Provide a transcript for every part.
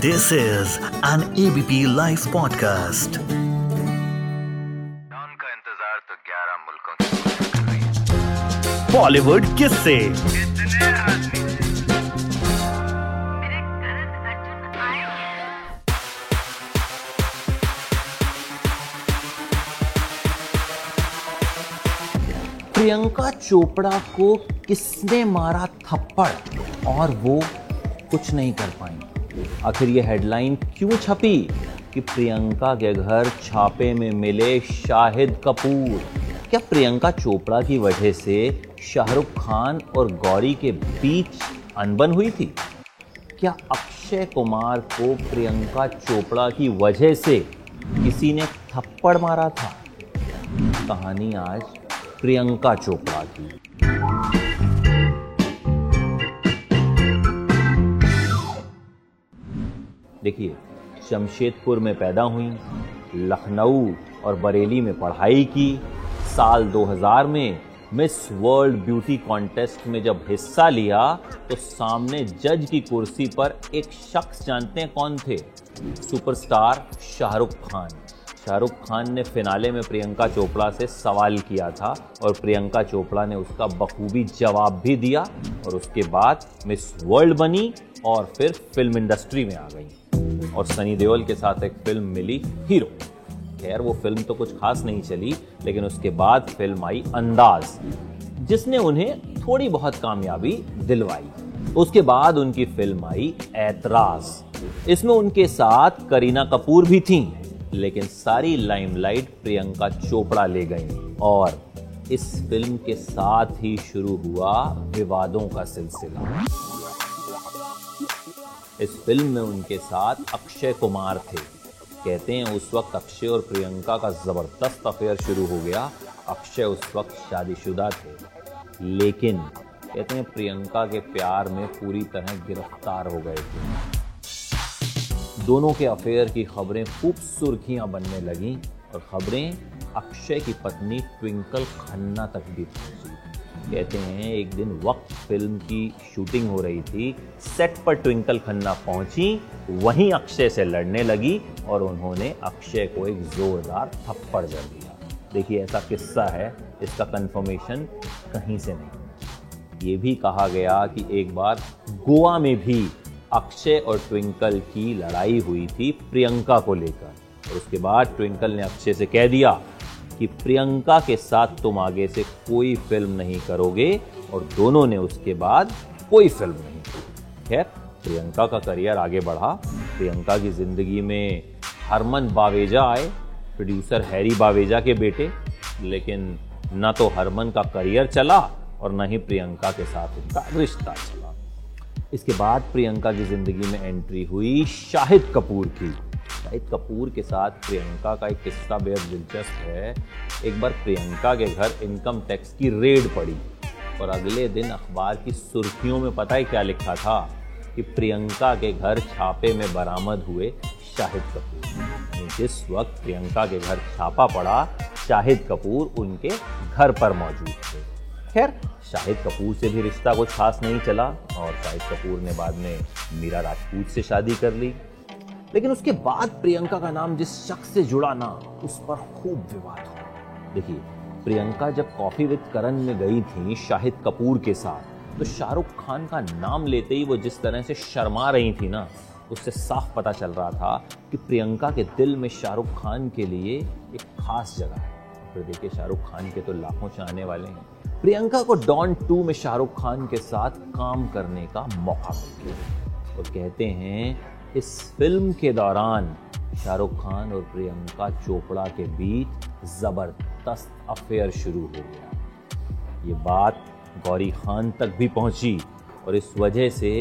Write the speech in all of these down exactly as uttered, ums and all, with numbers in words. This is an ABP live podcast. उनका इंतजार तो ग्यारह मुल्कों। बॉलीवुड किससे, कितने आदमी प्रियंका चोपड़ा को किसने मारा थप्पड़ और वो कुछ नहीं कर पाई। आखिर ये हेडलाइन क्यों छपी कि प्रियंका के घर छापे में मिले शाहिद कपूर। क्या प्रियंका चोपड़ा की वजह से शाहरुख खान और गौरी के बीच अनबन हुई थी? क्या अक्षय कुमार को प्रियंका चोपड़ा की वजह से किसी ने थप्पड़ मारा था? कहानी आज प्रियंका चोपड़ा की। देखिए, शमशेदपुर में पैदा हुई, लखनऊ और बरेली में पढ़ाई की। साल दो हज़ार में मिस वर्ल्ड ब्यूटी कॉन्टेस्ट में जब हिस्सा लिया तो सामने जज की कुर्सी पर एक शख्स जानते हैं कौन थे? सुपरस्टार शाहरुख खान। शाहरुख खान ने फिनाले में प्रियंका चोपड़ा से सवाल किया था और प्रियंका चोपड़ा ने उसका बखूबी जवाब भी दिया और उसके बाद मिस वर्ल्ड बनी और फिर फिल्म इंडस्ट्री में आ गई और सनी देओल के साथ एक फिल्म मिली, हीरो। खैर, वो फिल्म तो कुछ खास नहीं चली, लेकिन उसके बाद फिल्म आई अंदाज, जिसने उन्हें थोड़ी बहुत कामयाबी दिलवाई। उसके बाद उनकी फिल्म आई ऐतराज। इसमें उनके साथ करीना कपूर भी थी, लेकिन सारी लाइमलाइट प्रियंका चोपड़ा ले गई और इस फिल्म के साथ ही शुरू हुआ विवादों का सिलसिला। इस फिल्म में उनके साथ अक्षय कुमार थे। कहते हैं उस वक्त अक्षय और प्रियंका का जबरदस्त अफेयर शुरू हो गया। अक्षय उस वक्त शादीशुदा थे, लेकिन कहते हैं प्रियंका के प्यार में पूरी तरह गिरफ्तार हो गए थे। दोनों के अफेयर की खबरें खूब सुर्खियां बनने लगीं और खबरें अक्षय की पत्नी ट्विंकल खन्ना तक भी पहुंची। कहते हैं एक दिन वक्त फिल्म की शूटिंग हो रही थी, सेट पर ट्विंकल खन्ना पहुंची, वहीं अक्षय से लड़ने लगी और उन्होंने अक्षय को एक जोरदार थप्पड़ जड़ दिया। देखिए, ऐसा किस्सा है, इसका कंफर्मेशन कहीं से नहीं। ये भी कहा गया कि एक बार गोवा में भी अक्षय और ट्विंकल की लड़ाई हुई थी प्रियंका को लेकर और उसके बाद ट्विंकल ने अक्षय से कह दिया कि प्रियंका के साथ तुम आगे से कोई फिल्म नहीं करोगे और दोनों ने उसके बाद कोई फिल्म नहीं की। खैर, प्रियंका का करियर आगे बढ़ा। प्रियंका की जिंदगी में हरमन बावेजा आए, प्रोड्यूसर हैरी बावेजा के बेटे, लेकिन ना तो हरमन का करियर चला और ना ही प्रियंका के साथ उनका रिश्ता चला। इसके बाद प्रियंका की जिंदगी में एंट्री हुई शाहिद कपूर की। शाहिद कपूर के साथ प्रियंका का एक किस्सा बेहद दिलचस्प है। एक बार प्रियंका के घर इनकम टैक्स की रेड पड़ी और अगले दिन अखबार की सुर्खियों में पता है क्या लिखा था कि प्रियंका के घर छापे में बरामद हुए शाहिद कपूर। जिस वक्त प्रियंका के घर छापा पड़ा, शाहिद कपूर उनके घर पर मौजूद थे। खैर, शाहिद कपूर से भी रिश्ता कुछ खास नहीं चला और शाहिद कपूर ने बाद में मीरा राजपूत से शादी कर ली। लेकिन उसके बाद प्रियंका का नाम जिस शख्स से जुड़ा ना, उस पर खूब विवाद हुआ। देखिए, प्रियंका जब कॉफी विद करण में गई थी शाहिद कपूर के साथ, तो शाहरुख खान का नाम लेते ही वो जिस तरह से शर्मा रही थी ना, उससे साफ पता चल रहा था कि प्रियंका के दिल में शाहरुख खान के लिए एक खास जगह है। फिर देखिए, शाहरुख खान के तो लाखों चाहने वाले हैं। प्रियंका को डॉन टू में शाहरुख खान के साथ काम करने का मौका मिल गया और कहते हैं इस फिल्म के दौरान शाहरुख खान और प्रियंका चोपड़ा के बीच जबरदस्त अफेयर शुरू हो गया। ये बात गौरी खान तक भी पहुंची और इस वजह से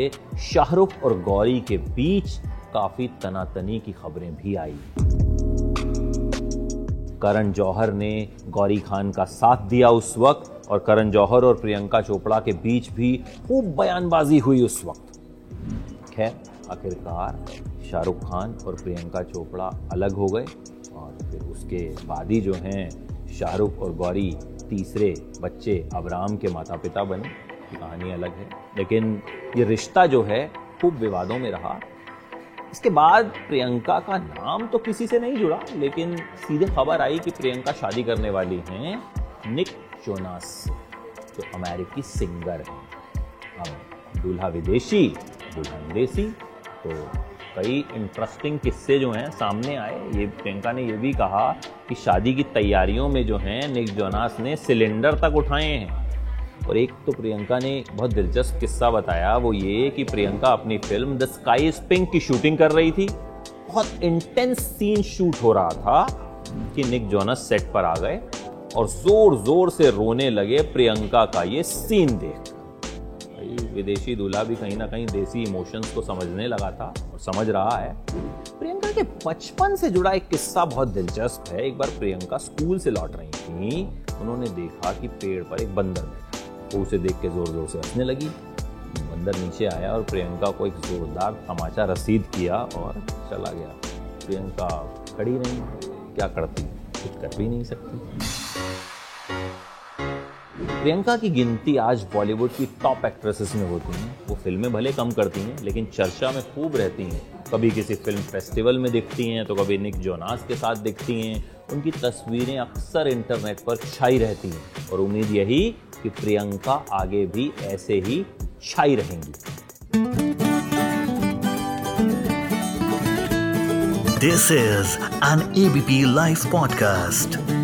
शाहरुख और गौरी के बीच काफी तनातनी की खबरें भी आई। करण जौहर ने गौरी खान का साथ दिया उस वक्त और करण जौहर और प्रियंका चोपड़ा के बीच भी खूब बयानबाजी हुई उस वक्त। खैर, आखिरकार शाहरुख खान और प्रियंका चोपड़ा अलग हो गए और फिर उसके बाद ही जो हैं शाहरुख और गौरी तीसरे बच्चे अबराम के माता पिता बने। कहानी अलग है, लेकिन ये रिश्ता जो है खूब विवादों में रहा। इसके बाद प्रियंका का नाम तो किसी से नहीं जुड़ा, लेकिन सीधे खबर आई कि प्रियंका शादी करने वाली हैं निक जोनास, जो अमेरिकी सिंगर हैं। अब दूल्हा विदेशी, दूल्हा विदेशी, तो कई इंटरेस्टिंग किस्से जो हैं सामने आए। ये प्रियंका ने ये भी कहा कि शादी की तैयारियों में जो हैं निक जोनास ने सिलेंडर तक उठाए हैं। और एक तो प्रियंका ने बहुत दिलचस्प किस्सा बताया, वो ये कि प्रियंका अपनी film the sky is pink की शूटिंग कर रही थी। बहुत इंटेंस सीन शूट हो रहा था कि निक जोनास सेट पर आ गए और जोर जोर से रोने लगे प्रियंका का ये सीन देख। विदेशी दूल्हा भी कहीं ना कहीं देसी इमोशंस को समझने लगा था और समझ रहा है। प्रियंका के बचपन से जुड़ा एक किस्सा बहुत दिलचस्प है। एक बार प्रियंका स्कूल से लौट रही थी, उन्होंने देखा कि पेड़ पर एक बंदर बैठा, वो उसे देख के जोर जोर से हंसने लगी। बंदर नीचे आया और प्रियंका को एक जोरदार तमाचा रसीद किया और चला गया। प्रियंका खड़ी नहीं, क्या करती, कुछ कर भी नहीं सकती। प्रियंका की गिनती आज बॉलीवुड की टॉप एक्ट्रेसेस में होती हैं। वो फिल्में भले कम करती हैं लेकिन चर्चा में खूब रहती हैं। कभी किसी फिल्म फेस्टिवल में दिखती हैं तो कभी निक जोनास के साथ दिखती हैं। उनकी तस्वीरें अक्सर इंटरनेट पर छाई रहती हैं और उम्मीद यही कि प्रियंका आगे भी ऐसे ही छाई रहेंगी। This is an ABP live podcast.